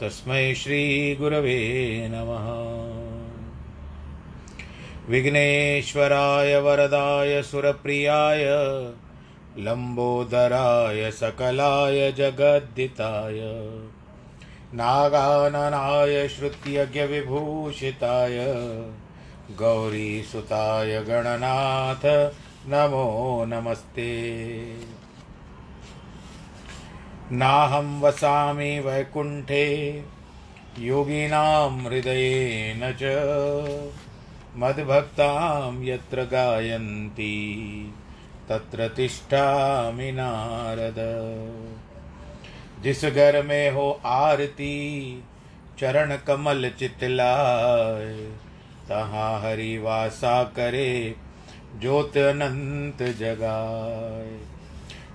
तस्मै श्री गुरवे नमः। विघ्नेश्वराय वरदाय सुरप्रियाय लंबोदराय सकलाय जगद्दिताय नागाननाय श्रुत्यज्ञ विभूषिताय गौरीसुताय गणनाथ नमो नमस्ते। नाहं वसामि वैकुंठे योगिनां हृदये न च मद्भक्तां यत्र गायन्ति तत्र तिष्ठामि नारद। जिस घर में हो आरती चरण कमल चितलाए तहाँ हरि वासा करे ज्योत अनंत जगाए।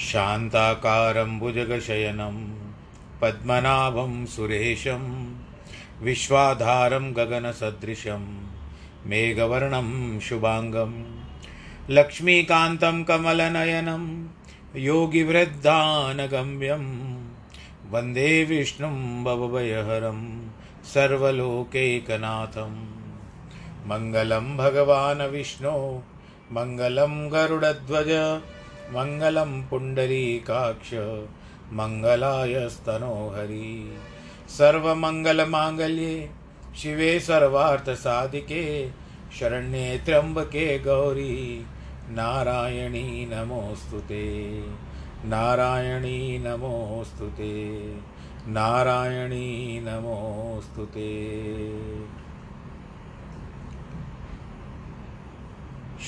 शांताकारं भुजगशयनं पद्मनाभं सुरेशं विश्वाधारं गगनसदृशं मेघवर्णं शुभांगं लक्ष्मीकान्तं कमलनयनं योगिवृद्धानगम्यं वन्दे विष्णुं भवभयहरं सर्वलोकैकनाथं। मंगलं भगवान् विष्णो मंगलं गरुडध्वज मंगलं पुंडरीकाक्ष मंगलायस्तनोहरि। सर्वमंगलमांगल्ये शिवे सर्वार्थसाधिके शरण्ये त्र्यंबके गौरी नारायणी नमोस्तुते नारायणी नमोस्तुते नारायणी नमोस्तुते।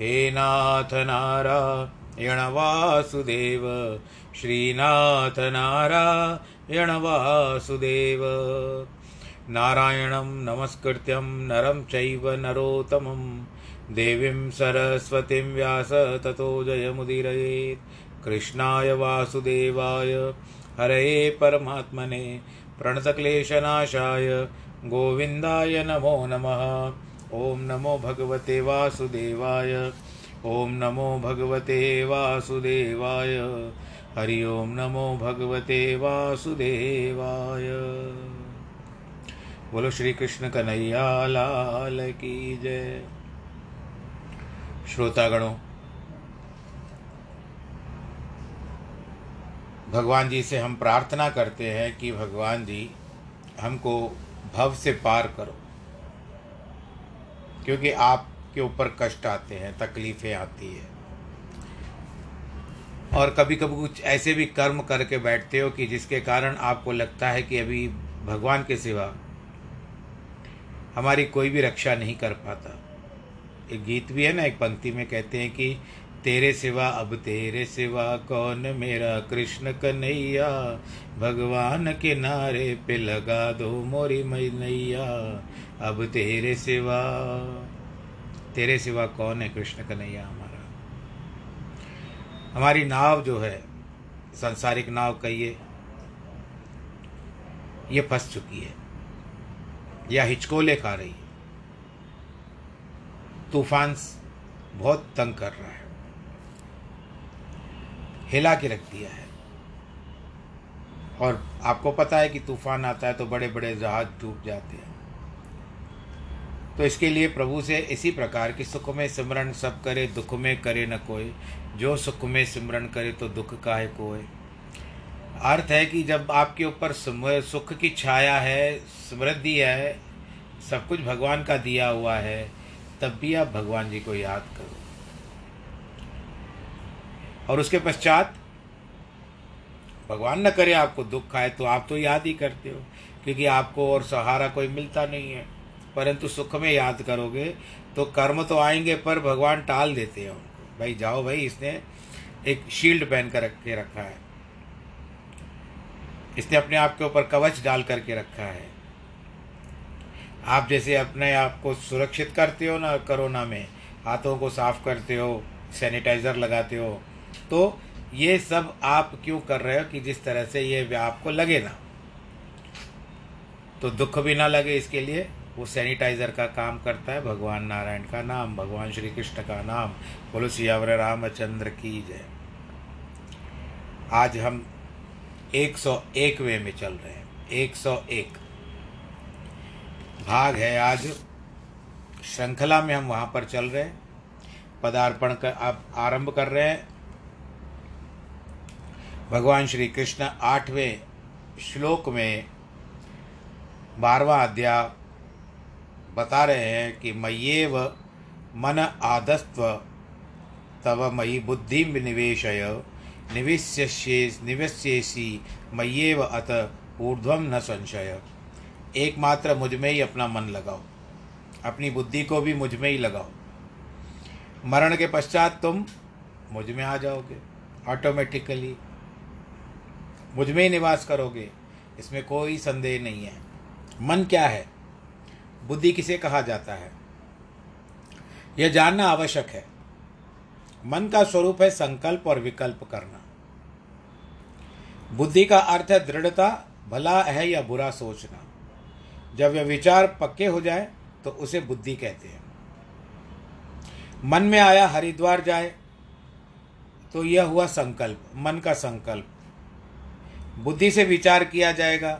हे नाथ नारायण वासुदेव श्रीनाथ नारायण वासुदेव। नारायणं नमस्कृत्यं नरं चैव नरोत्तमं देवीं सरस्वतीं व्यास ततो जयमुदीरयेत्। कृष्णाय वासुदेवाय हरये परमात्मने प्रणतक्लेशनाशाय गोविंदाय नमो नमः। ओम नमो भगवते वासुदेवाय ओम नमो भगवते वासुदेवाय हरि ओम नमो भगवते वासुदेवाय। बोलो श्री कृष्ण कन्हैया लाल की जय। श्रोतागणों, भगवान जी से हम प्रार्थना करते हैं कि भगवान जी हमको भव से पार करो, क्योंकि आपके ऊपर कष्ट आते हैं, तकलीफ़ें आती है, और कभी कभी कुछ ऐसे भी कर्म करके बैठते हो कि जिसके कारण आपको लगता है कि अभी भगवान के सिवा हमारी कोई भी रक्षा नहीं कर पाता। एक गीत भी है ना, एक पंक्ति में कहते हैं कि तेरे सिवा अब तेरे सिवा कौन मेरा कृष्ण कन्हैया भगवान किनारे पे लगा दो मोरी मैनैया। अब तेरे सिवा कौन है कृष्ण कन्हैया हमारा। हमारी नाव जो है, सांसारिक नाव कहिए, ये फंस चुकी है। या हिचकोले खा रही है। तूफान बहुत तंग कर रहा है, हिला के रख दिया है। और आपको पता है कि तूफान आता है तो बड़े बड़े जहाज डूब जाते हैं। तो इसके लिए प्रभु से इसी प्रकार की सुख में सिमरन सब करे, दुख में करे न कोई। जो सुख में सिमरन करे तो दुख काहे कोय। अर्थ है कि जब आपके ऊपर सुख की छाया है, समृद्धि है, सब कुछ भगवान का दिया हुआ है, तब भी आप भगवान जी को याद करो। और उसके पश्चात भगवान न करे आपको दुख आए तो आप तो याद ही करते हो, क्योंकि आपको और सहारा कोई मिलता नहीं है। परंतु सुख में याद करोगे तो कर्म तो आएंगे, पर भगवान टाल देते हैं उनको। भाई जाओ भाई, इसने एक शील्ड पहन कर रख के रखा है, इसने अपने आप के ऊपर कवच डाल करके रखा है। आप जैसे अपने आप को सुरक्षित करते हो ना कोरोना में, हाथों को साफ करते हो, सैनिटाइजर लगाते हो, तो ये सब आप क्यों कर रहे हो कि जिस तरह से ये आपको लगे ना, तो दुख भी ना लगे। इसके लिए वो सैनिटाइजर का काम करता है। भगवान नारायण का नाम, भगवान श्री कृष्ण का नाम, बोलो सियावर रामचंद्र की जय। आज हम 101वें में चल रहे हैं। 101 भाग है आज श्रृंखला में, हम वहाँ पर चल रहे हैं। पदार्पण का आप आरंभ कर रहे हैं। भगवान श्री कृष्ण 8वें श्लोक में 12वां अध्याय बता रहे हैं कि मय्येव मन आदस्त्व तव मयि बुद्धि निवेशय निवेश्येसी मय्येव अतः ऊर्ध्वं न संशय। एकमात्र मुझ में ही अपना मन लगाओ, अपनी बुद्धि को भी मुझ में ही लगाओ। मरण के पश्चात तुम मुझ में आ जाओगे, ऑटोमेटिकली मुझ में ही निवास करोगे, इसमें कोई संदेह नहीं है। मन क्या है, बुद्धि किसे कहा जाता है, यह जानना आवश्यक है। मन का स्वरूप है संकल्प और विकल्प करना। बुद्धि का अर्थ है दृढ़ता, भला है या बुरा सोचना। जब यह विचार पक्के हो जाए तो उसे बुद्धि कहते हैं। मन में आया हरिद्वार जाए, तो यह हुआ संकल्प, मन का संकल्प। बुद्धि से विचार किया जाएगा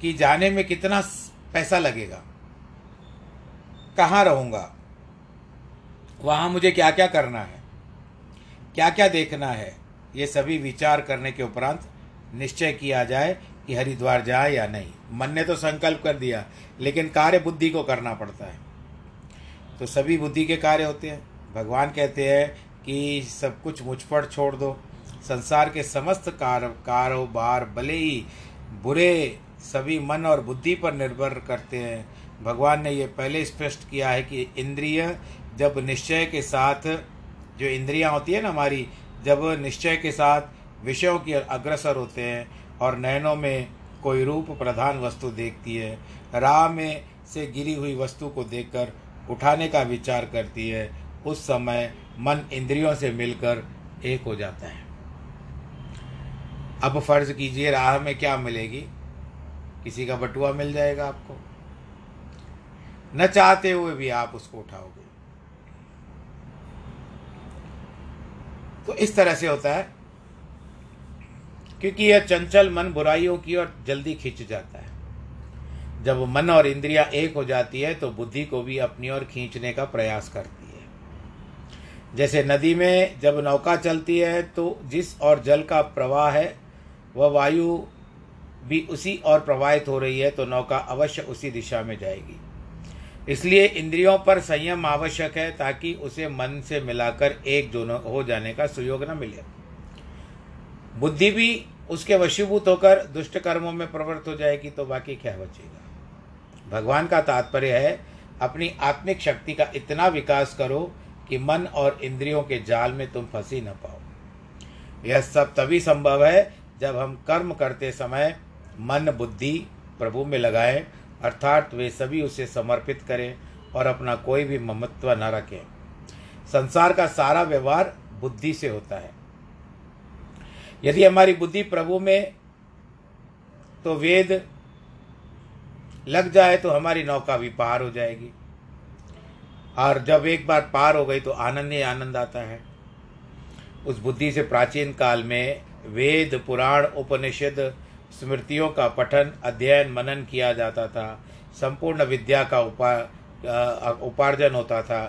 कि जाने में कितना पैसा लगेगा, कहाँ रहूँगा, वहाँ मुझे क्या क्या करना है, क्या क्या देखना है। ये सभी विचार करने के उपरांत निश्चय किया जाए कि हरिद्वार जाए या नहीं। मन ने तो संकल्प कर दिया, लेकिन कार्य बुद्धि को करना पड़ता है। तो सभी बुद्धि के कार्य होते हैं। भगवान कहते हैं कि सब कुछ मुझ पर छोड़ दो। संसार के समस्त कारोबार भले ही बुरे सभी मन और बुद्धि पर निर्भर करते हैं। भगवान ने ये पहले स्पष्ट किया है कि इंद्रिय जब निश्चय के साथ, जो इंद्रियां होती है ना हमारी, जब निश्चय के साथ विषयों की अग्रसर होते हैं और नयनों में कोई रूप प्रधान वस्तु देखती है, राह में से गिरी हुई वस्तु को देखकर उठाने का विचार करती है, उस समय मन इंद्रियों से मिलकर एक हो जाता है। अब फर्ज कीजिए राह में क्या मिलेगी, किसी का बटुआ मिल जाएगा आपको, न चाहते हुए भी आप उसको उठाओगे। तो इस तरह से होता है, क्योंकि यह चंचल मन बुराइयों की ओर जल्दी खींच जाता है। जब मन और इंद्रियां एक हो जाती है तो बुद्धि को भी अपनी ओर खींचने का प्रयास करती है। जैसे नदी में जब नौका चलती है तो जिस और जल का प्रवाह है वह वायु भी उसी ओर प्रवाहित हो रही है, तो नौका अवश्य उसी दिशा में जाएगी। इसलिए इंद्रियों पर संयम आवश्यक है, ताकि उसे मन से मिलाकर एक दोनों हो जाने का सुयोग न मिले। बुद्धि भी उसके वशीभूत होकर दुष्ट कर्मों में प्रवृत्त हो जाएगी, तो बाकी क्या बचेगा। भगवान का तात्पर्य है अपनी आत्मिक शक्ति का इतना विकास करो कि मन और इंद्रियों के जाल में तुम फंसी न पाओ। यह सब तभी संभव है जब हम कर्म करते समय मन बुद्धि प्रभु में लगाएं, अर्थात वे सभी उसे समर्पित करें और अपना कोई भी ममत्व न रखें। संसार का सारा व्यवहार बुद्धि से होता है। यदि हमारी बुद्धि प्रभु में, तो वेद लग जाए तो हमारी नौका भी पार हो जाएगी। और जब एक बार पार हो गई तो आनंद ही आनंद आता है। उस बुद्धि से प्राचीन काल में वेद पुराण उपनिषद स्मृतियों का पठन अध्ययन मनन किया जाता था। संपूर्ण विद्या का उपार्जन होता था।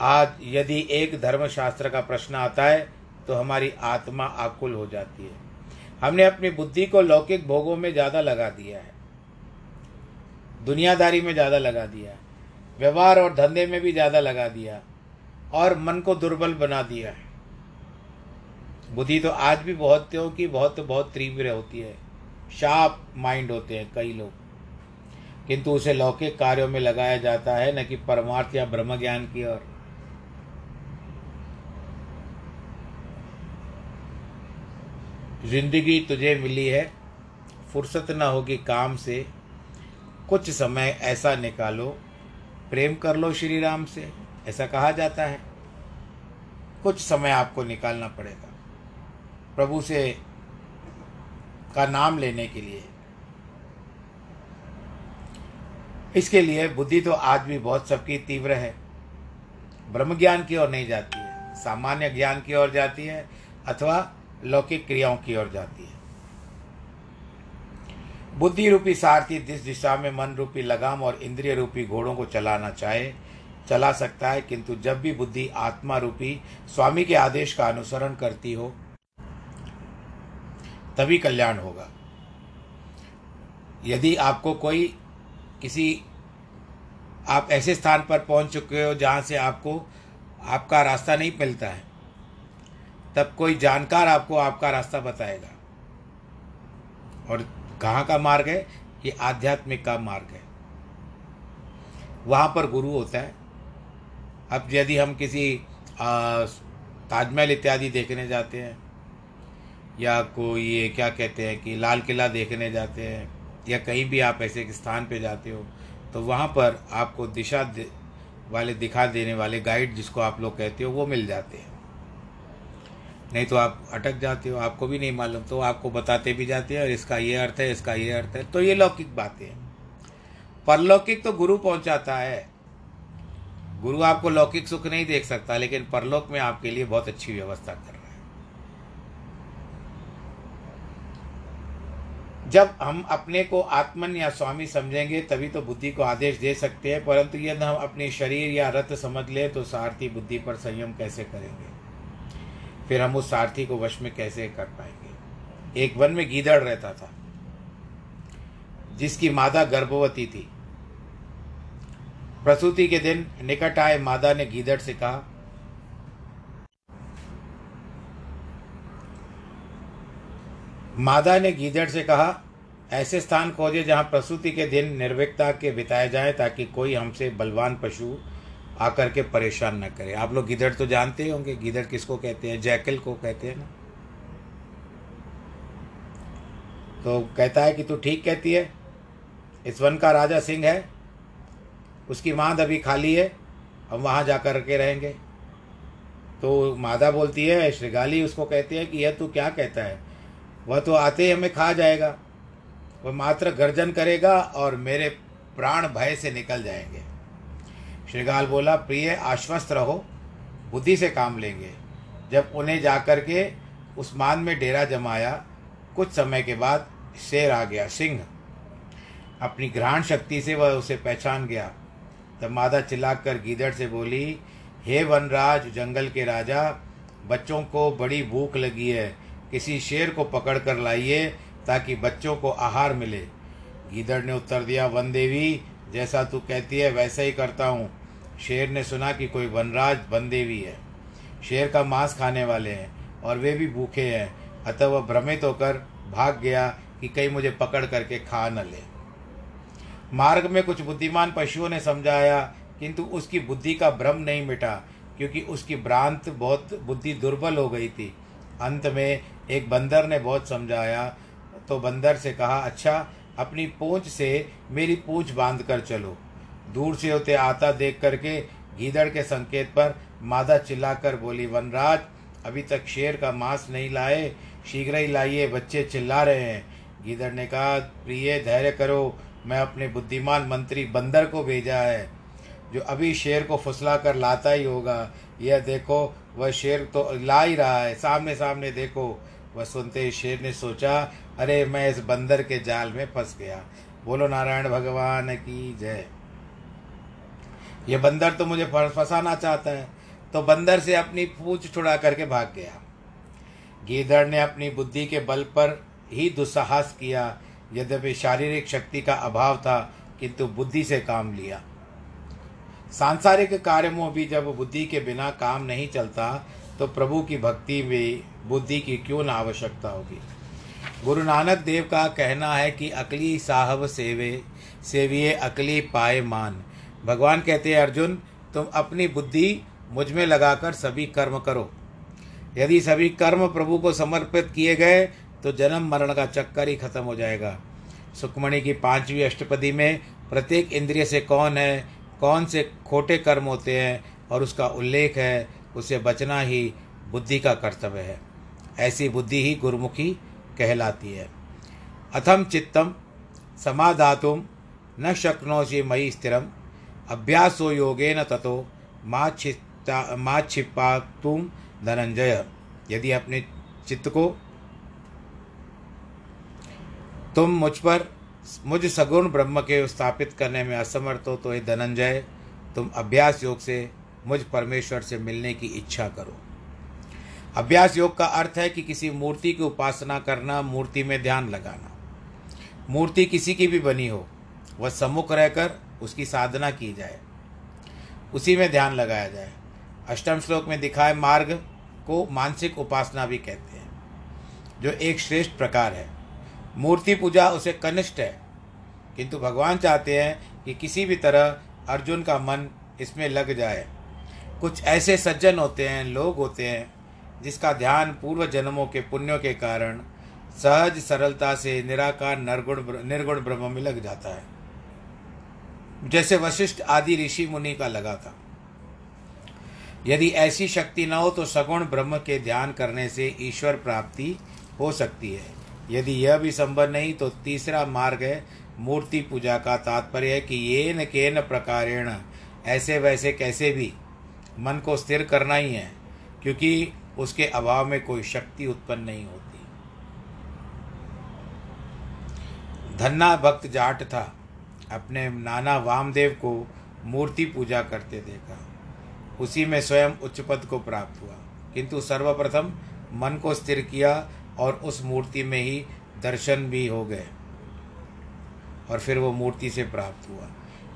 आज यदि एक धर्मशास्त्र का प्रश्न आता है तो हमारी आत्मा आकुल हो जाती है। हमने अपनी बुद्धि को लौकिक भोगों में ज़्यादा लगा दिया है, दुनियादारी में ज़्यादा लगा दिया, व्यवहार और धंधे में भी ज़्यादा लगा दिया और मन को दुर्बल बना दिया है। बुद्धि तो आज भी बहुतों की बहुत तीव्र होती है, शार्प माइंड होते हैं कई लोग, किंतु उसे लौकिक कार्यों में लगाया जाता है, न कि परमार्थ या ब्रह्म ज्ञान की ओर। जिंदगी तुझे मिली है, फुर्सत न होगी काम से, कुछ समय ऐसा निकालो प्रेम कर लो श्री राम से, ऐसा कहा जाता है। कुछ समय आपको निकालना पड़ेगा प्रभु से का नाम लेने के लिए। इसके लिए बुद्धि तो आज भी बहुत सबकी तीव्र है, ब्रह्म ज्ञान की ओर नहीं जाती है, सामान्य ज्ञान की ओर जाती है अथवा लौकिक क्रियाओं की ओर जाती है। बुद्धि रूपी सारथी जिस दिशा में मन रूपी लगाम और इंद्रिय रूपी घोड़ों को चलाना चाहे चला सकता है, किंतु जब भी बुद्धि आत्मा रूपी स्वामी के आदेश का अनुसरण करती हो तभी कल्याण होगा। यदि आपको कोई किसी आप ऐसे स्थान पर पहुंच चुके हो जहां से आपको आपका रास्ता नहीं मिलता है, तब कोई जानकार आपको आपका रास्ता बताएगा। और कहाँ का मार्ग है? ये आध्यात्मिक का मार्ग है, वहाँ पर गुरु होता है। अब यदि हम किसी ताजमहल इत्यादि देखने जाते हैं या कोई ये क्या कहते हैं कि लाल किला देखने जाते हैं या कहीं भी आप ऐसे एक स्थान पे जाते हो तो वहाँ पर आपको दिशा वाले दिखा देने वाले गाइड जिसको आप लोग कहते हो वो मिल जाते हैं, नहीं तो आप अटक जाते हो, आपको भी नहीं मालूम तो आपको बताते भी जाते हैं और इसका ये अर्थ है, इसका ये अर्थ है। तो ये लौकिक बातें हैं। परलौकिक तो गुरु पहुंचाता है। गुरु आपको लौकिक सुख नहीं देख सकता, लेकिन परलोक में आपके लिए बहुत अच्छी व्यवस्था कर रहा है। जब हम अपने को आत्मन या स्वामी समझेंगे तभी तो बुद्धि को आदेश दे सकते हैं, परंतु यदि हम अपने शरीर या रथ समझ लें तो सारथी बुद्धि पर संयम कैसे करेंगे? फिर हम उस सारथी को वश में कैसे कर पाएंगे? एक वन में गीदड़ रहता था जिसकी मादा गर्भवती थी। प्रसूति के दिन निकट आए मादा ने गीदड़ से कहा, ऐसे स्थान खोजे जहां प्रसूति के दिन निर्भीकता के बिताए जाएं ताकि कोई हमसे बलवान पशु आकर के परेशान न करे। आप लोग गीदड़ तो जानते ही होंगे, गीदड़ किसको कहते हैं? जैकल को कहते हैं ना। तो कहता है कि तू ठीक कहती है, इस वन का राजा सिंह है, उसकी माद अभी खाली है, हम वहाँ जा कर के रहेंगे। तो मादा बोलती है, श्रीगाली उसको कहते हैं कि यह तू क्या कहता है, वह तो आते ही हमें खा जाएगा, वह मात्र गर्जन करेगा और मेरे प्राण भय से निकल जाएंगे। श्रीगाल बोला, प्रिय आश्वस्त रहो, बुद्धि से काम लेंगे। जब उन्हें जाकर के उस मान में डेरा जमाया, कुछ समय के बाद शेर आ गया। सिंह अपनी घ्राण शक्ति से वह उसे पहचान गया। तब मादा चिल्लाकर गीदड़ से बोली, हे वनराज, जंगल के राजा, बच्चों को बड़ी भूख लगी है, किसी शेर को पकड़ कर लाइए ताकि बच्चों को आहार मिले। गीदड़ ने उत्तर दिया, वन देवी, जैसा तू कहती है वैसा ही करता हूँ। शेर ने सुना कि कोई वनराज वनदेवी है, शेर का मांस खाने वाले हैं और वे भी भूखे हैं, अतः वह भ्रमित होकर भाग गया कि कहीं मुझे पकड़ करके खा न ले। मार्ग में कुछ बुद्धिमान पशुओं ने समझाया, किंतु उसकी बुद्धि का भ्रम नहीं मिटा, क्योंकि उसकी भ्रांत बहुत बुद्धि दुर्बल हो गई थी। अंत में एक बंदर ने बहुत समझाया तो बंदर से कहा, अच्छा, अपनी पूँछ से मेरी पूँछ बांध कर चलो। दूर से होते आता देख करके गीदड़ के संकेत पर मादा चिल्लाकर बोली, वनराज, अभी तक शेर का मांस नहीं लाए, शीघ्र ही लाइए, बच्चे चिल्ला रहे हैं। गीदड़ ने कहा, प्रिय धैर्य करो, मैं अपने बुद्धिमान मंत्री बंदर को भेजा है जो अभी शेर को फुसला कर लाता ही होगा। यह देखो वह शेर तो ला ही रहा है, सामने सामने देखो। वह सुनते ही शेर ने सोचा, अरे मैं इस बंदर के जाल में फंस गया। बोलो नारायण भगवान की जय। यह बंदर तो मुझे फंसाना चाहता है। तो बंदर से अपनी पूंछ छुड़ा करके भाग गया। गीदड़ ने अपनी बुद्धि के बल पर ही दुस्साहस किया। यद्यपि शारीरिक शक्ति का अभाव था, किंतु बुद्धि से काम लिया। सांसारिक कार्य में भी जब बुद्धि के बिना काम नहीं चलता तो प्रभु की भक्ति में बुद्धि की क्यों ना आवश्यकता होगी। गुरु नानक देव का कहना है कि अकली साहब सेविये अकली पाए मान। भगवान कहते हैं, अर्जुन तुम अपनी बुद्धि मुझ में लगाकर सभी कर्म करो। यदि सभी कर्म प्रभु को समर्पित किए गए तो जन्म मरण का चक्कर ही खत्म हो जाएगा। सुखमणि की 5वीं अष्टपदी में प्रत्येक इंद्रिय से कौन है, कौन से खोटे कर्म होते हैं और उसका उल्लेख है। उसे बचना ही बुद्धि का कर्तव्य है। ऐसी बुद्धि ही गुरुमुखी कहलाती है। अथम चित्तम समाधातुम न शक्नोषि मयि स्थिरम अभ्यासो योगेन ततो मा क्षिपातुम धनंजय। यदि अपने चित्त को तुम मुझ सगुण ब्रह्म के स्थापित करने में असमर्थ हो तो हे धनंजय, तुम अभ्यास योग से मुझ परमेश्वर से मिलने की इच्छा करो। अभ्यास योग का अर्थ है कि किसी मूर्ति की उपासना करना, मूर्ति में ध्यान लगाना। मूर्ति किसी की भी बनी हो, वह सम्मुख रहकर उसकी साधना की जाए, उसी में ध्यान लगाया जाए। 8वें श्लोक में दिखाए मार्ग को मानसिक उपासना भी कहते हैं, जो एक श्रेष्ठ प्रकार है। मूर्ति पूजा उसे कनिष्ठ है, किंतु भगवान चाहते हैं कि किसी भी तरह अर्जुन का मन इसमें लग जाए। कुछ ऐसे सज्जन होते हैं, लोग होते हैं जिसका ध्यान पूर्व जन्मों के पुण्यों के कारण सहज सरलता से निराकार निर्गुण ब्रह्म में लग जाता है, जैसे वशिष्ठ आदि ऋषि मुनि का लगा था। यदि ऐसी शक्ति न हो तो सगुण ब्रह्म के ध्यान करने से ईश्वर प्राप्ति हो सकती है। यदि यह भी संभव नहीं तो तीसरा मार्ग है मूर्ति पूजा का। तात्पर्य है कि येन केन प्रकारेण, ऐसे वैसे कैसे भी मन को स्थिर करना ही है, क्योंकि उसके अभाव में कोई शक्ति उत्पन्न नहीं होती। धन्ना भक्त जाट था, अपने नाना वामदेव को मूर्ति पूजा करते देखा, उसी में स्वयं उच्च पद को प्राप्त हुआ, किंतु सर्वप्रथम मन को स्थिर किया और उस मूर्ति में ही दर्शन भी हो गए और फिर वो मूर्ति से प्राप्त हुआ।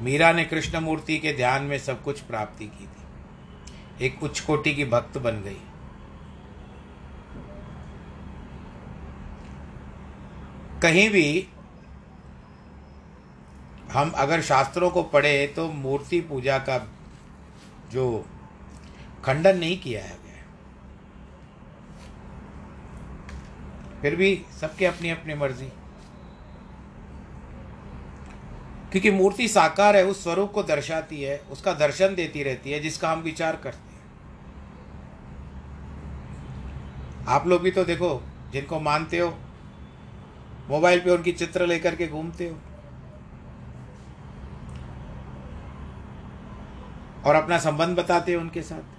मीरा ने कृष्ण मूर्ति के ध्यान में सब कुछ प्राप्ति की थी, एक उच्च कोटि की भक्त बन गई। कहीं भी हम अगर शास्त्रों को पढ़े तो मूर्ति पूजा का जो खंडन नहीं किया है, फिर भी सबके अपनी अपनी मर्जी, क्योंकि मूर्ति साकार है, उस स्वरूप को दर्शाती है, उसका दर्शन देती रहती है जिसका हम विचार करते हैं। आप लोग भी तो देखो, जिनको मानते हो मोबाइल पे उनकी चित्र लेकर के घूमते हो और अपना संबंध बताते हो उनके साथ।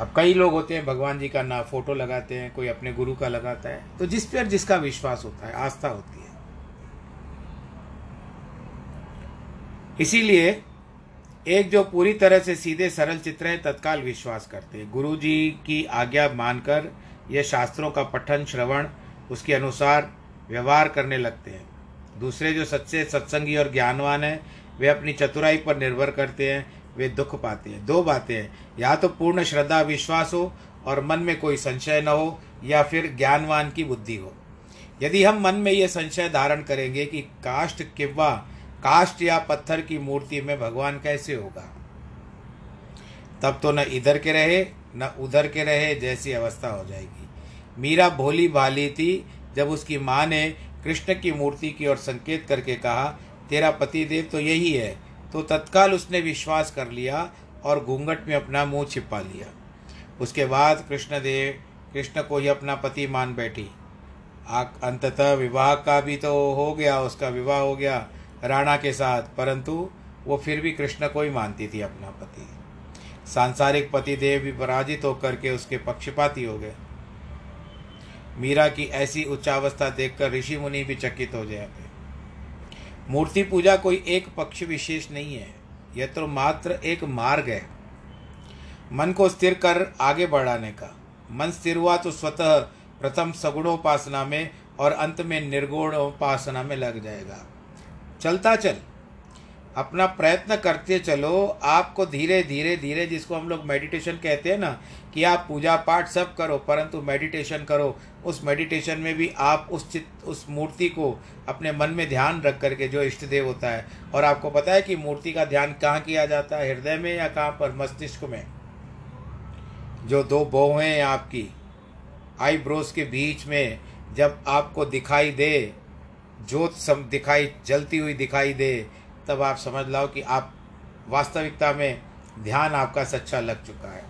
अब कई लोग होते हैं भगवान जी का ना फोटो लगाते हैं, कोई अपने गुरु का लगाता है, तो जिस पर जिसका विश्वास होता है, आस्था होती है। इसीलिए एक जो पूरी तरह से सीधे सरल चित्र है, तत्काल विश्वास करते हैं। गुरु जी की आज्ञा मानकर यह शास्त्रों का पठन श्रवण उसके अनुसार व्यवहार करने लगते हैं। दूसरे जो सच्चे सत्संगी और ज्ञानवान हैं, वे अपनी चतुराई पर निर्भर करते हैं, वे दुख पाते हैं। दो बातें हैं, या तो पूर्ण श्रद्धा विश्वास हो और मन में कोई संशय न हो, या फिर ज्ञानवान की बुद्धि हो। यदि हम मन में यह संशय धारण करेंगे कि काष्ठ या पत्थर की मूर्ति में भगवान कैसे होगा, तब तो न इधर के रहे न उधर के रहे जैसी अवस्था हो जाएगी। मीरा भोली भाली थी, जब उसकी माँ ने कृष्ण की मूर्ति की ओर संकेत करके कहा, तेरा पतिदेव तो यही है, तो तत्काल उसने विश्वास कर लिया और घूंघट में अपना मुंह छिपा लिया। उसके बाद कृष्णदेव कृष्ण को ही अपना पति मान बैठी। अंततः विवाह का भी तो हो गया, उसका विवाह हो गया राणा के साथ, परंतु वो फिर भी कृष्ण को ही मानती थी अपना पति। सांसारिक पतिदेव भी पराजित होकर के उसके पक्षपाती हो गए। मीरा की ऐसी उच्चावस्था देखकर ऋषि मुनि भी चकित हो जाते। मूर्ति पूजा कोई एक पक्ष विशेष नहीं है, यह तो मात्र एक मार्ग है मन को स्थिर कर आगे बढ़ाने का। मन स्थिर हुआ तो स्वतः प्रथम सगुणोपासना में और अंत में निर्गुणोपासना में लग जाएगा। चलता चल, अपना प्रयत्न करते चलो। आपको धीरे धीरे धीरे, जिसको हम लोग मेडिटेशन कहते हैं ना, कि आप पूजा पाठ सब करो परंतु मेडिटेशन करो। उस मेडिटेशन में भी आप उस मूर्ति को अपने मन में ध्यान रख करके, जो इष्ट देव होता है। और आपको पता है कि मूर्ति का ध्यान कहाँ किया जाता है, हृदय में या कहाँ पर, मस्तिष्क में। जो दो बाहें हैं आपकी, आईब्रोज के बीच में, जब आपको दिखाई दे ज्योत दिखाई जलती हुई दिखाई दे, तब आप समझ लाओ कि आप वास्तविकता में ध्यान आपका सच्चा लग चुका है।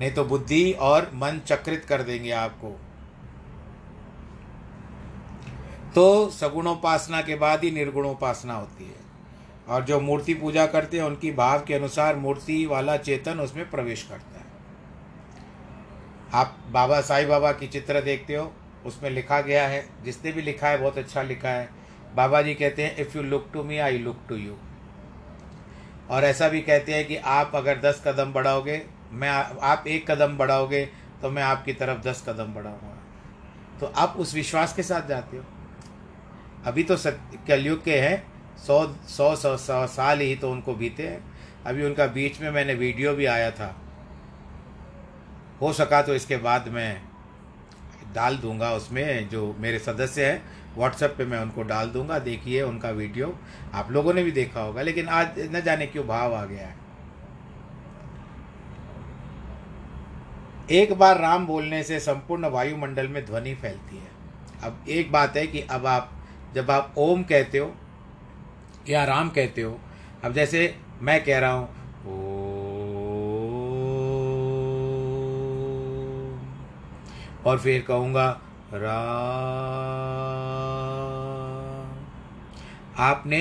नहीं तो बुद्धि और मन चक्रित कर देंगे आपको। तो सगुणोपासना के बाद ही निर्गुणोपासना होती है। और जो मूर्ति पूजा करते हैं उनकी भाव के अनुसार मूर्ति वाला चेतन उसमें प्रवेश करता है। आप बाबा साईं बाबा की चित्र देखते हो, उसमें लिखा गया है, जिसने भी लिखा है बहुत अच्छा लिखा है। बाबा जी कहते हैं if you look to me I look to you. और ऐसा भी कहते हैं कि आप अगर 10 कदम बढ़ाओगे, आप 1 कदम बढ़ाओगे तो मैं आपकी तरफ 10 कदम बढ़ाऊंगा। तो आप उस विश्वास के साथ जाते हो। अभी तो कलयुग के हैं, 100 साल ही तो उनको बीते हैं। अभी उनका बीच में मैंने वीडियो भी आया था, हो सका तो इसके बाद मैं डाल दूंगा, उसमें जो मेरे सदस्य हैं व्हाट्सएप पे मैं उनको डाल दूंगा, देखिए उनका वीडियो, आप लोगों ने भी देखा होगा। लेकिन आज न जाने क्यों भाव आ गया है। एक बार राम बोलने से संपूर्ण वायुमंडल में ध्वनि फैलती है। अब एक बात है कि अब आप जब आप ओम कहते हो या राम कहते हो, अब जैसे मैं कह रहा हूँ और फिर कहूँगा राम। आपने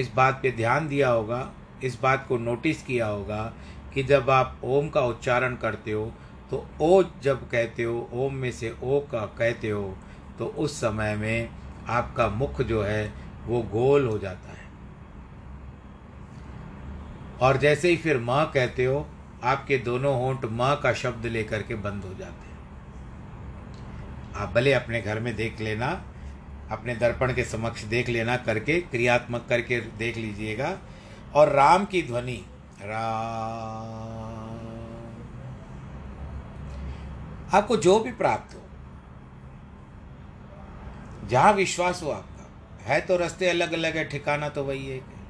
इस बात पे ध्यान दिया होगा, इस बात को नोटिस किया होगा कि जब आप ओम का उच्चारण करते हो तो ओ जब कहते हो, ओम में से ओ का कहते हो, तो उस समय में आपका मुख जो है वो गोल हो जाता है। और जैसे ही फिर माँ कहते हो, आपके दोनों होंठ माँ का शब्द लेकर के बंद हो जाते हैं। आप भले अपने घर में देख लेना, अपने दर्पण के समक्ष देख लेना करके, क्रियात्मक करके देख लीजिएगा। और राम की ध्वनि राम, आपको जो भी प्राप्त हो, जहां विश्वास हो आपका है, तो रास्ते अलग अलग है, ठिकाना तो वही एक है।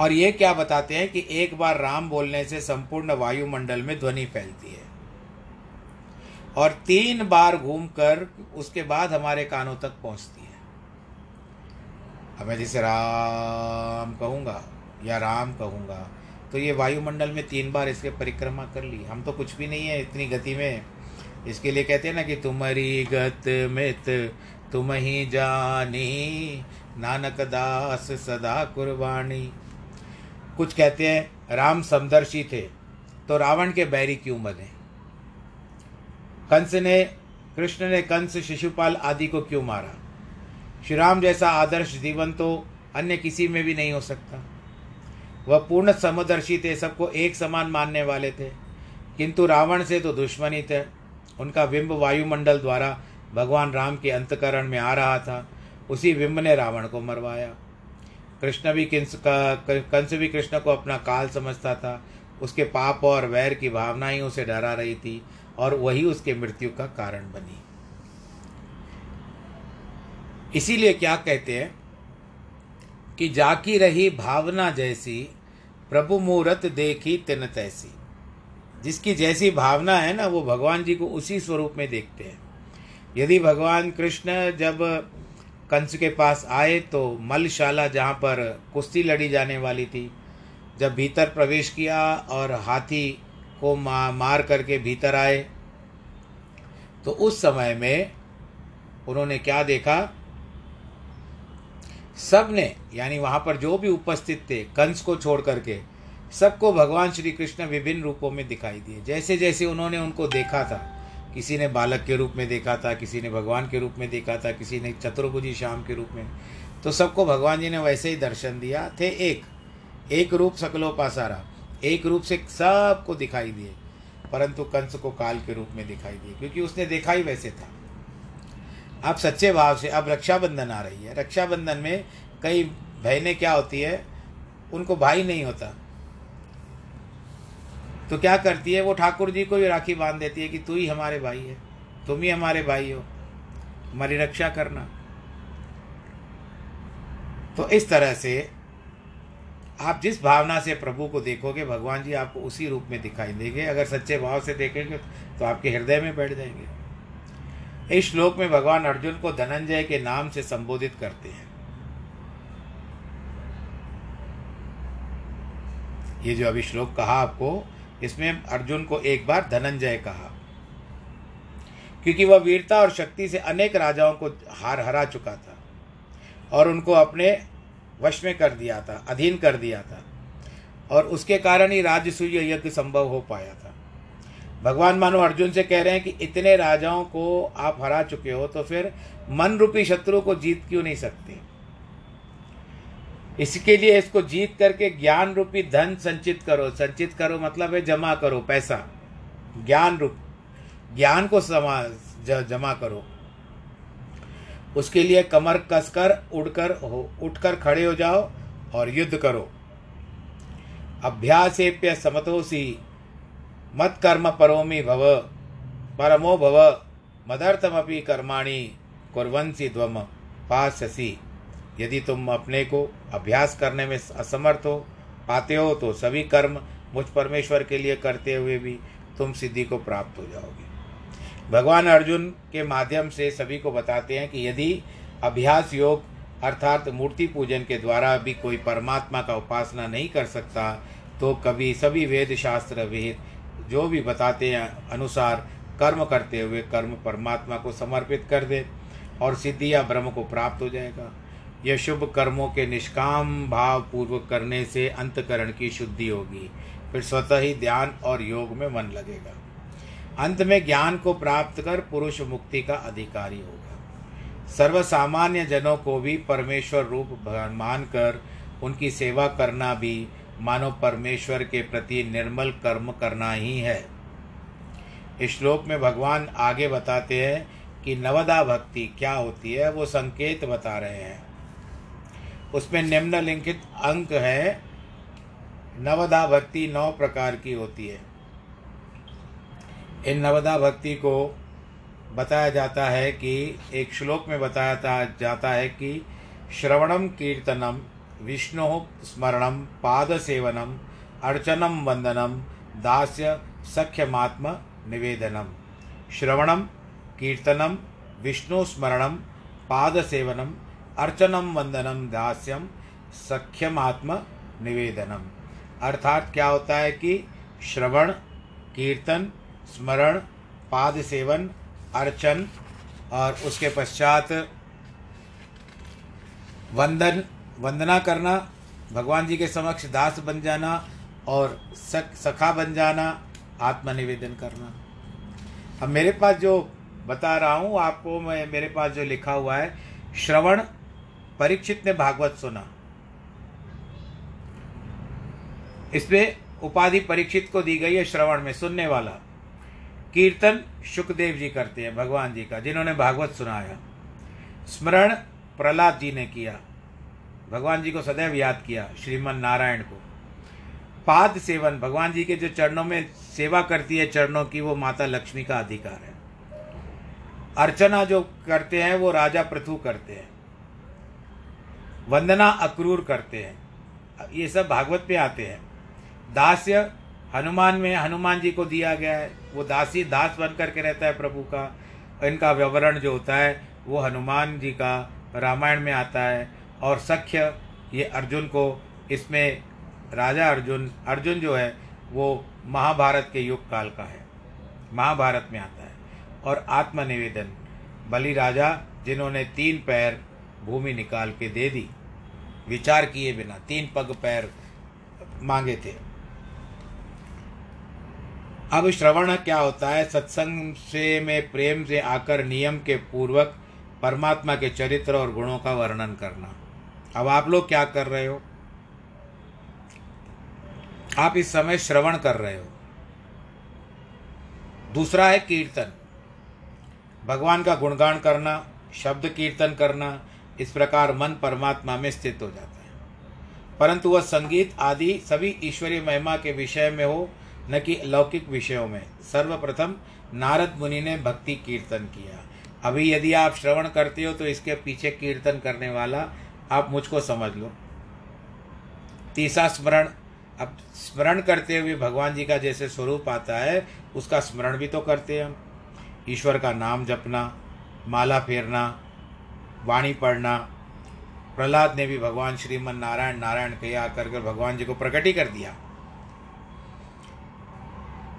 और ये क्या बताते हैं कि एक बार राम बोलने से संपूर्ण वायुमंडल में ध्वनि फैलती है और 3 बार घूमकर उसके बाद हमारे कानों तक पहुंचती है। अब मैं जैसे राम कहूँगा या राम कहूँगा तो ये वायुमंडल में 3 बार इसके परिक्रमा कर ली। हम तो कुछ भी नहीं है इतनी गति में। इसके लिए कहते हैं ना कि तुम्हारी गत मित तुम ही जानी, नानक दास सदा कुर्बानी। कुछ कहते हैं राम समदर्शी थे तो रावण के बैरी क्यों बने, कृष्ण ने कंस शिशुपाल आदि को क्यों मारा। श्री राम जैसा आदर्श जीवन तो अन्य किसी में भी नहीं हो सकता। वह पूर्ण समदर्शी थे, सबको एक समान मानने वाले थे, किंतु रावण से तो दुश्मनी थे। उनका बिंब वायुमंडल द्वारा भगवान राम के अंतकरण में आ रहा था, उसी बिंब ने रावण को मरवाया। कंस भी कृष्ण को अपना काल समझता था, उसके पाप और वैर की भावना ही उसे डरा रही थी और वही उसके मृत्यु का कारण बनी। इसीलिए क्या कहते हैं कि जाकी रही भावना जैसी, प्रभु मूरत देखी तिन तैसी। जिसकी जैसी भावना है ना, वो भगवान जी को उसी स्वरूप में देखते हैं। यदि भगवान कृष्ण जब कंस के पास आए तो मलशाला, जहाँ पर कुश्ती लड़ी जाने वाली थी, जब भीतर प्रवेश किया और हाथी को मार करके भीतर आए। तो उस समय में उन्होंने क्या देखा, सब ने यानी वहाँ पर जो भी उपस्थित थे कंस को छोड़ करके सबको भगवान श्री कृष्ण विभिन्न रूपों में दिखाई दिए। जैसे जैसे उन्होंने उनको देखा था, किसी ने बालक के रूप में देखा था, किसी ने भगवान के रूप में देखा था, किसी ने चतुर्भुजी श्याम के रूप में, तो सबको भगवान जी ने वैसे ही दर्शन दिया थे। एक रूप सकलोपासारा, एक रूप से सबको दिखाई दिए, परंतु कंस को काल के रूप में दिखाई दिए क्योंकि उसने देखा ही वैसे था। अब सच्चे भाव से अब रक्षाबंधन आ रही है। रक्षाबंधन में कई बहनें क्या होती है, उनको भाई नहीं होता, तो क्या करती है, वो ठाकुर जी को भी राखी बांध देती है कि तू ही हमारे भाई है, तुम ही हमारे भाई हो, हमारी रक्षा करना। तो इस तरह से आप जिस भावना से प्रभु को देखोगे, भगवान जी आपको उसी रूप में दिखाई देंगे। अगर सच्चे भाव से देखेंगे तो आपके हृदय में बैठ जाएंगे। इस श्लोक में भगवान अर्जुन को धनंजय के नाम से संबोधित करते हैं। ये जो अभी श्लोक कहा आपको, इसमें अर्जुन को एक बार धनंजय कहा क्योंकि वह वीरता और शक्ति से अनेक राजाओं को हरा चुका था और उनको अपने वश में कर दिया था, अधीन कर दिया था, और उसके कारण ही राजसूय यज्ञ संभव हो पाया था। भगवान मानो अर्जुन से कह रहे हैं कि इतने राजाओं को आप हरा चुके हो, तो फिर मन रूपी शत्रु को जीत क्यों नहीं सकते। इसके लिए इसको जीत करके ज्ञान रूपी धन संचित करो। संचित करो मतलब है जमा करो पैसा, ज्ञान रूप ज्ञान को जमा करो। उसके लिए कमर कसकर उठकर खड़े हो जाओ और युद्ध करो। अभ्यासेप्य समतोसी मत कर्म परोमि भव परमो भव मदर्थमपि कर्माणि कुर्वन्सि द्वम पास्यसि। यदि तुम अपने को अभ्यास करने में असमर्थ हो पाते हो तो सभी कर्म मुझ परमेश्वर के लिए करते हुए भी तुम सिद्धि को प्राप्त हो जाओगे। भगवान अर्जुन के माध्यम से सभी को बताते हैं कि यदि अभ्यास योग अर्थात मूर्ति पूजन के द्वारा भी कोई परमात्मा का उपासना नहीं कर सकता तो कभी सभी वेद शास्त्र विहित जो भी बताते हैं अनुसार कर्म करते हुए कर्म परमात्मा को समर्पित कर दे और सिद्धि या ब्रह्म को प्राप्त हो जाएगा। यह शुभ कर्मों के निष्काम भाव पूर्वक करने से अंतकरण की शुद्धि होगी, फिर स्वतः ही ध्यान और योग में मन लगेगा। अंत में ज्ञान को प्राप्त कर पुरुष मुक्ति का अधिकारी होगा। सर्वसामान्य जनों को भी परमेश्वर रूप मानकर उनकी सेवा करना भी मानो परमेश्वर के प्रति निर्मल कर्म करना ही है। इस श्लोक में भगवान आगे बताते हैं कि नवदा भक्ति क्या होती है, वो संकेत बता रहे हैं। उसमें निम्नलिखित अंक है। नवदा भक्ति 9 प्रकार की होती है। इन नवदा भक्ति को बताया जाता है कि एक श्लोक में बताया जाता है कि श्रवणम कीर्तनम विष्णु स्मरणम पाद सेवनम अर्चनम वंदनम दास्य सख्यमात्म निवेदनम। श्रवणम कीर्तनम विष्णु स्मरणम पाद सेवनम अर्चनम वंदनम दास्यम सख्यमात्म निवेदनम। अर्थात क्या होता है कि श्रवण, कीर्तन, स्मरण, पाद सेवन, अर्चन और उसके पश्चात वंदन, वंदना करना, भगवान जी के समक्ष दास बन जाना और सखा बन जाना, आत्मनिवेदन करना। अब मेरे पास जो बता रहा हूँ आपको, मैं मेरे पास जो लिखा हुआ है, श्रवण परीक्षित ने भागवत सुना, इसमें उपाधि परीक्षित को दी गई है। श्रवण में सुनने वाला। कीर्तन शुकदेव जी करते हैं भगवान जी का, जिन्होंने भागवत सुनाया। स्मरण प्रहलाद जी ने किया, भगवान जी को सदैव याद किया, श्रीमन नारायण को। पाद सेवन, भगवान जी के जो चरणों में सेवा करती है चरणों की, वो माता लक्ष्मी का अधिकार है। अर्चना जो करते हैं वो राजा पृथु करते हैं। वंदना अक्रूर करते हैं। ये सब भागवत पे आते हैं। दास्य हनुमान में हनुमान जी को दिया गया है, वो दासी दास बन करके रहता है प्रभु का। इनका विवरण जो होता है वो हनुमान जी का रामायण में आता है। और सख्य, ये अर्जुन को, इसमें राजा अर्जुन जो है वो महाभारत के युग काल का है, महाभारत में आता है। और आत्मनिवेदन, बलि राजा जिन्होंने 3 पैर भूमि निकाल के दे दी, विचार किए बिना 3 पग पैर मांगे थे। अब श्रवण क्या होता है? सत्संग से में प्रेम से आकर नियम के पूर्वक परमात्मा के चरित्र और गुणों का वर्णन करना। अब आप लोग क्या कर रहे हो? आप इस समय श्रवण कर रहे हो। दूसरा है कीर्तन, भगवान का गुणगान करना, शब्द कीर्तन करना। इस प्रकार मन परमात्मा में स्थित हो जाता है। परंतु वह संगीत आदि सभी ईश्वरीय महिमा के विषय में हो, न कि लौकिक विषयों में। सर्वप्रथम नारद मुनि ने भक्ति कीर्तन किया। अभी यदि आप श्रवण करते हो तो इसके पीछे कीर्तन करने वाला आप मुझको समझ लो। तीसरा स्मरण, अब स्मरण करते हुए भगवान जी का जैसे स्वरूप आता है उसका स्मरण भी तो करते हैं हम। ईश्वर का नाम जपना, माला फेरना, वाणी पढ़ना। प्रहलाद ने भी भगवान श्रीमन नारायण नारायण कया कर भगवान जी को प्रकट ही कर दिया।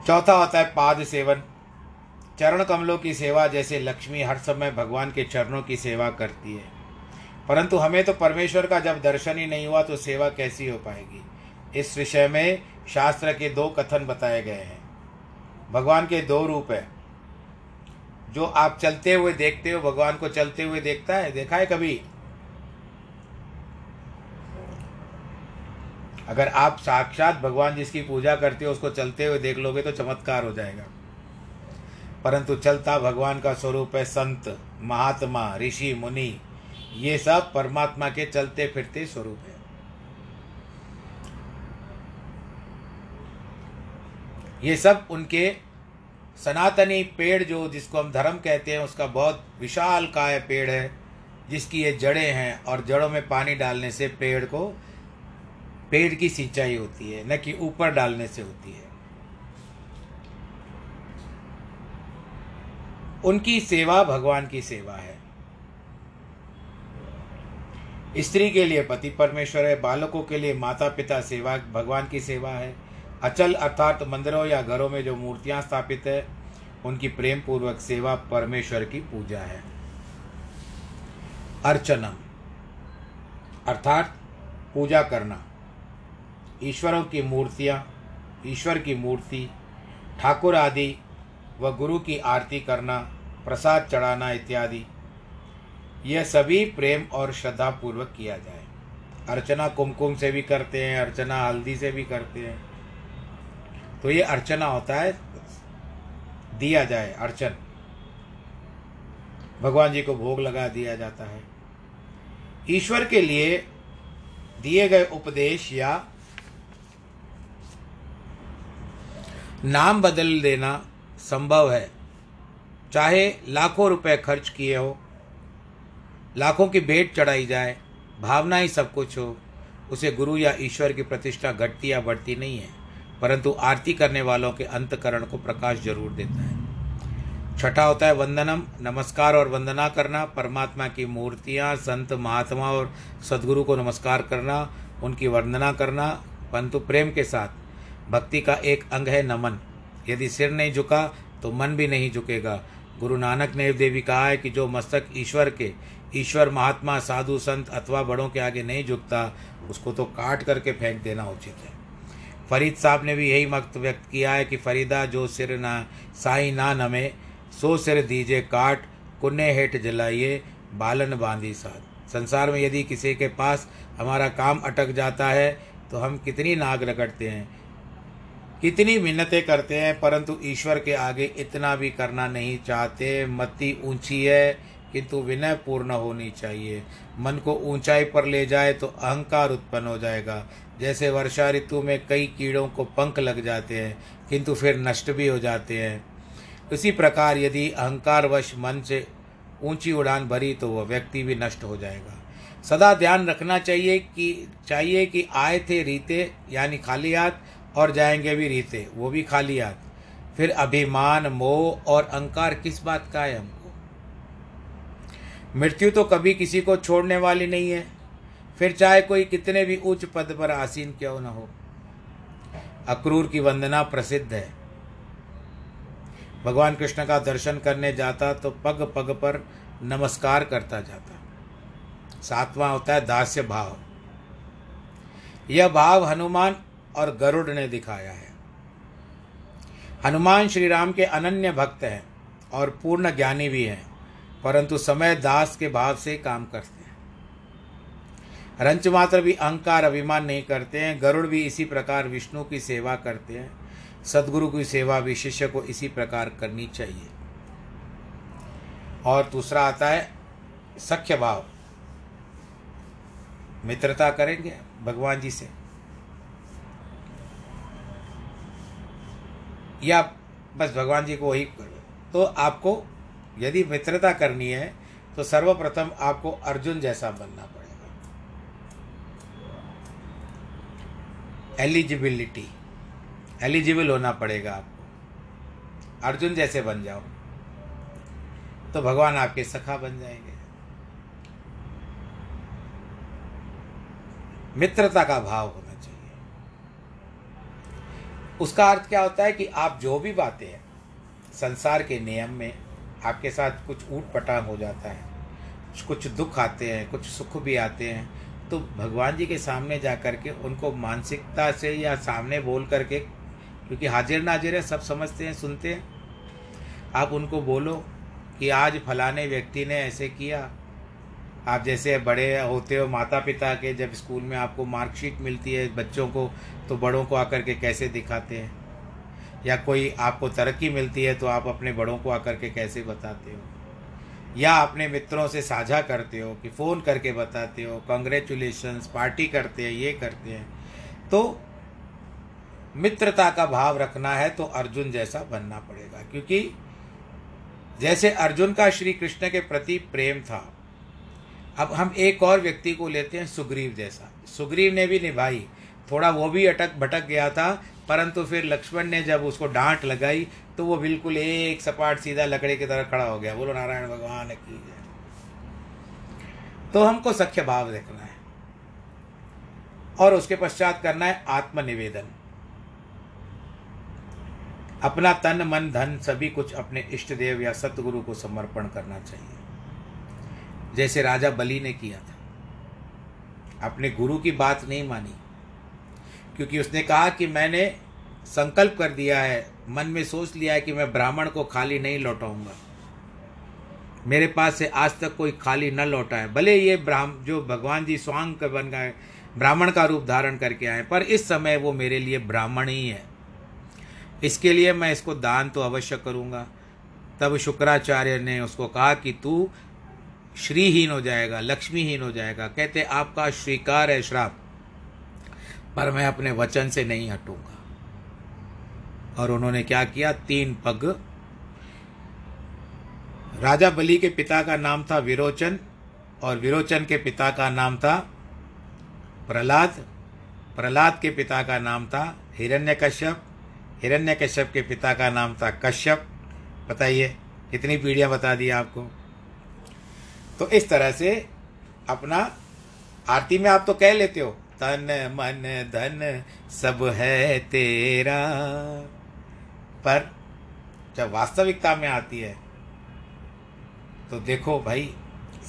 चौथा होता है पाद सेवन, चरण कमलों की सेवा। जैसे लक्ष्मी हर समय भगवान के चरणों की सेवा करती है, परंतु हमें तो परमेश्वर का जब दर्शन ही नहीं हुआ तो सेवा कैसी हो पाएगी। इस विषय में शास्त्र के 2 कथन बताए गए हैं। भगवान के 2 रूप हैं। जो आप चलते हुए देखते हो, भगवान को चलते हुए देखता है, देखा है कभी? अगर आप साक्षात भगवान जिसकी पूजा करते हो उसको चलते हुए देख लोगे तो चमत्कार हो जाएगा। परंतु चलता भगवान का स्वरूप है। संत, महात्मा, ऋषि, मुनि, ये सब परमात्मा के चलते फिरते स्वरूप है। ये सब उनके सनातनी पेड़, जो जिसको हम धर्म कहते हैं, उसका बहुत विशाल काय पेड़ है जिसकी ये जड़ें हैं, और जड़ों में पानी डालने से पेड़ की सिंचाई होती है, न कि ऊपर डालने से होती है। उनकी सेवा भगवान की सेवा है। स्त्री के लिए पति परमेश्वर है, बालकों के लिए माता पिता सेवा भगवान की सेवा है। अचल अर्थात मंदिरों या घरों में जो मूर्तियां स्थापित है उनकी प्रेम पूर्वक सेवा परमेश्वर की पूजा है। अर्चनम अर्थात पूजा करना, ईश्वरों की मूर्तियां, ईश्वर की मूर्ति, ठाकुर आदि व गुरु की आरती करना, प्रसाद चढ़ाना इत्यादि, यह सभी प्रेम और श्रद्धा पूर्वक किया जाए। अर्चना कुमकुम से भी करते हैं, अर्चना हल्दी से भी करते हैं। तो ये अर्चना होता है, दिया जाए अर्चन, भगवान जी को भोग लगा दिया जाता है। ईश्वर के लिए दिए गए उपदेश या नाम बदल देना संभव है, चाहे लाखों रुपए खर्च किए हो, लाखों की भेंट चढ़ाई जाए, भावना ही सब कुछ हो, उसे गुरु या ईश्वर की प्रतिष्ठा घटती या बढ़ती नहीं है, परंतु आरती करने वालों के अंतकरण को प्रकाश जरूर देता है। छठा होता है वंदनम, नमस्कार और वंदना करना। परमात्मा की मूर्तियाँ, संत, महात्मा और सदगुरु को नमस्कार करना, उनकी वंदना करना, परंतु प्रेम के साथ। भक्ति का एक अंग है नमन। यदि सिर नहीं झुका तो मन भी नहीं झुकेगा। गुरु नानक देव जी ने कहा है कि जो मस्तक ईश्वर महात्मा, साधु, संत अथवा बड़ों के आगे नहीं झुकता उसको तो काट करके फेंक देना उचित है। फरीद साहब ने भी यही मत व्यक्त किया है कि फरीदा जो सिर ना साई ना नमे, सो सिर दीजे काट, कुन्ने हेठ जलाइए बालन बांधी साथ। संसार में यदि किसी के पास हमारा काम अटक जाता है तो हम कितनी नाक रगड़ते हैं, कितनी मिन्नतें करते हैं, परंतु ईश्वर के आगे इतना भी करना नहीं चाहते। मति ऊंची है किंतु विनय पूर्ण होनी चाहिए। मन को ऊंचाई पर ले जाए तो अहंकार उत्पन्न हो जाएगा। जैसे वर्षा ऋतु में कई कीड़ों को पंख लग जाते हैं किंतु फिर नष्ट भी हो जाते हैं, उसी प्रकार यदि अहंकारवश मन से ऊंची उड़ान भरी तो वह व्यक्ति भी नष्ट हो जाएगा। सदा ध्यान रखना चाहिए कि आए थे रीते, यानी खाली हाथ, और जाएंगे भी रीते, वो भी खाली हाथ। फिर अभिमान, मोह और अहंकार किस बात का है हमको? मृत्यु तो कभी किसी को छोड़ने वाली नहीं है, फिर चाहे कोई कितने भी उच्च पद पर आसीन क्यों न हो। अक्रूर की वंदना प्रसिद्ध है। भगवान कृष्ण का दर्शन करने जाता तो पग पग पर नमस्कार करता जाता। 7वां होता है दास्य भाव। यह भाव हनुमान और गरुड़ ने दिखाया है। हनुमान श्री राम के अनन्य भक्त हैं और पूर्ण ज्ञानी भी हैं, परंतु समय दास के भाव से काम करते हैं। रंच मात्र भी अहंकार अभिमान नहीं करते हैं। गरुड़ भी इसी प्रकार विष्णु की सेवा करते हैं। सद्गुरु की सेवा भी शिष्य को इसी प्रकार करनी चाहिए। और दूसरा आता है सख्य भाव। मित्रता करेंगे भगवान जी से, या बस भगवान जी को वही करो। तो आपको यदि मित्रता करनी है तो सर्वप्रथम आपको अर्जुन जैसा बनना पड़ेगा। एलिजिबल होना पड़ेगा आपको। अर्जुन जैसे बन जाओ तो भगवान आपके सखा बन जाएंगे। मित्रता का भाव होना चाहिए। उसका अर्थ क्या होता है कि आप जो भी बातें हैं संसार के नियम में आपके साथ कुछ ऊट पटांग हो जाता है, कुछ दुख आते हैं, कुछ सुख भी आते हैं, तो भगवान जी के सामने जा कर के उनको मानसिकता से या सामने बोल करके, क्योंकि हाजिर नाजिर है, सब समझते हैं, सुनते हैं। आप उनको बोलो कि आज फलाने व्यक्ति ने ऐसे किया। आप जैसे बड़े होते हो, माता पिता के जब स्कूल में आपको मार्कशीट मिलती है बच्चों को, तो बड़ों को आकर के कैसे दिखाते हैं, या कोई आपको तरक्की मिलती है तो आप अपने बड़ों को आकर के कैसे बताते हो, या अपने मित्रों से साझा करते हो कि फ़ोन करके बताते हो, कॉन्ग्रेचुलेशंस, पार्टी करते हैं, ये करते हैं। तो मित्रता का भाव रखना है तो अर्जुन जैसा बनना पड़ेगा, क्योंकि जैसे अर्जुन का श्री कृष्ण के प्रति प्रेम था। अब हम एक और व्यक्ति को लेते हैं सुग्रीव जैसा। सुग्रीव ने भी निभाई, थोड़ा वो भी अटक भटक गया था, परंतु फिर लक्ष्मण ने जब उसको डांट लगाई तो वो बिल्कुल एक सपाट सीधा लकड़े की तरह खड़ा हो गया। बोलो नारायण भगवान की जय। तो हमको सख्य भाव देखना है और उसके पश्चात करना है आत्मनिवेदन। अपना तन मन धन सभी कुछ अपने इष्ट देव या सतगुरु को समर्पण करना चाहिए, जैसे राजा बलि ने किया था। अपने गुरु की बात नहीं मानी, क्योंकि उसने कहा कि मैंने संकल्प कर दिया है, मन में सोच लिया है कि मैं ब्राह्मण को खाली नहीं लौटाऊंगा। मेरे पास से आज तक कोई खाली न लौटा है, भले ये जो भगवान जी स्वांग बन गए, ब्राह्मण का रूप धारण करके आए, पर इस समय वो मेरे लिए ब्राह्मण ही है। इसके लिए मैं इसको दान तो अवश्य करूँगा। तब शुक्राचार्य ने उसको कहा कि तू श्रीहीन हो जाएगा, लक्ष्मीहीन हो जाएगा। कहते आपका स्वीकार है श्राप, पर मैं अपने वचन से नहीं हटूंगा। और उन्होंने क्या किया, 3 पग। राजा बलि के पिता का नाम था विरोचन, और विरोचन के पिता का नाम था प्रहलाद, प्रहलाद के पिता का नाम था हिरण्यकश्यप, हिरण्यकश्यप के पिता का नाम था कश्यप। बताइए कितनी पीढ़ियां बता दी आपको। तो इस तरह से अपना आरती में आप तो कह लेते हो तन मन धन सब है तेरा, पर जब वास्तविकता में आती है तो देखो भाई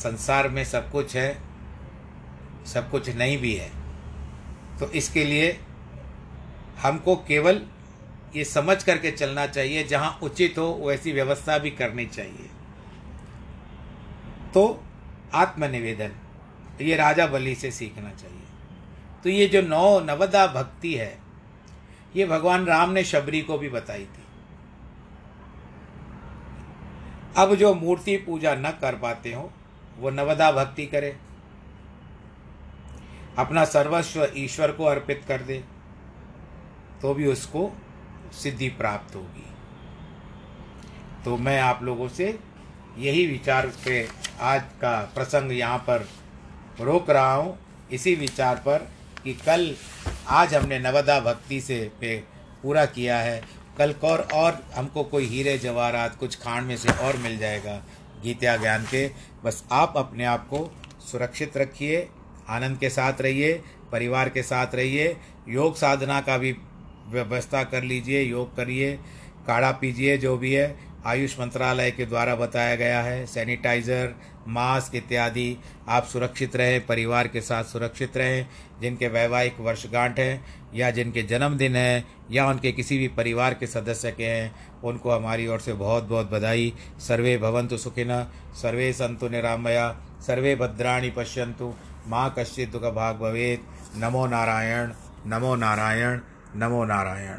संसार में सब कुछ है, सब कुछ नहीं भी है। तो इसके लिए हमको केवल ये समझ करके चलना चाहिए, जहाँ उचित हो वैसी व्यवस्था भी करनी चाहिए। तो आत्मनिवेदन ये राजा बलि से सीखना चाहिए। तो ये जो नवदा भक्ति है, ये भगवान राम ने शबरी को भी बताई थी। अब जो मूर्ति पूजा न कर पाते हो वो नवदा भक्ति करे, अपना सर्वस्व ईश्वर को अर्पित कर दे, तो भी उसको सिद्धि प्राप्त होगी। तो मैं आप लोगों से यही विचार पे आज का प्रसंग यहाँ पर रोक रहा हूँ, इसी विचार पर कि कल आज हमने नवदा भक्ति से पे पूरा किया है। कल और हमको कोई हीरे जवाहरात कुछ खान में से और मिल जाएगा गीता ज्ञान के। बस आप अपने आप को सुरक्षित रखिए, आनंद के साथ रहिए, परिवार के साथ रहिए, योग साधना का भी व्यवस्था कर लीजिए, योग करिए, काढ़ा पीजिए, जो भी है आयुष मंत्रालय के द्वारा बताया गया है। सैनिटाइज़र, मास्क इत्यादि। आप सुरक्षित रहें, परिवार के साथ सुरक्षित रहें। जिनके वैवाहिक वर्षगांठ हैं या जिनके जन्मदिन हैं या उनके किसी भी परिवार के सदस्य के हैं, उनको हमारी ओर से बहुत बहुत बधाई। सर्वे भवन्तु सुखिनः, सर्वे सन्तु निरामया, सर्वे भद्राणि पश्यन्तु, माँ कश्चित् दुःखभाग् भवेत्। नमो नारायण, नमो नारायण, नमो नारायण।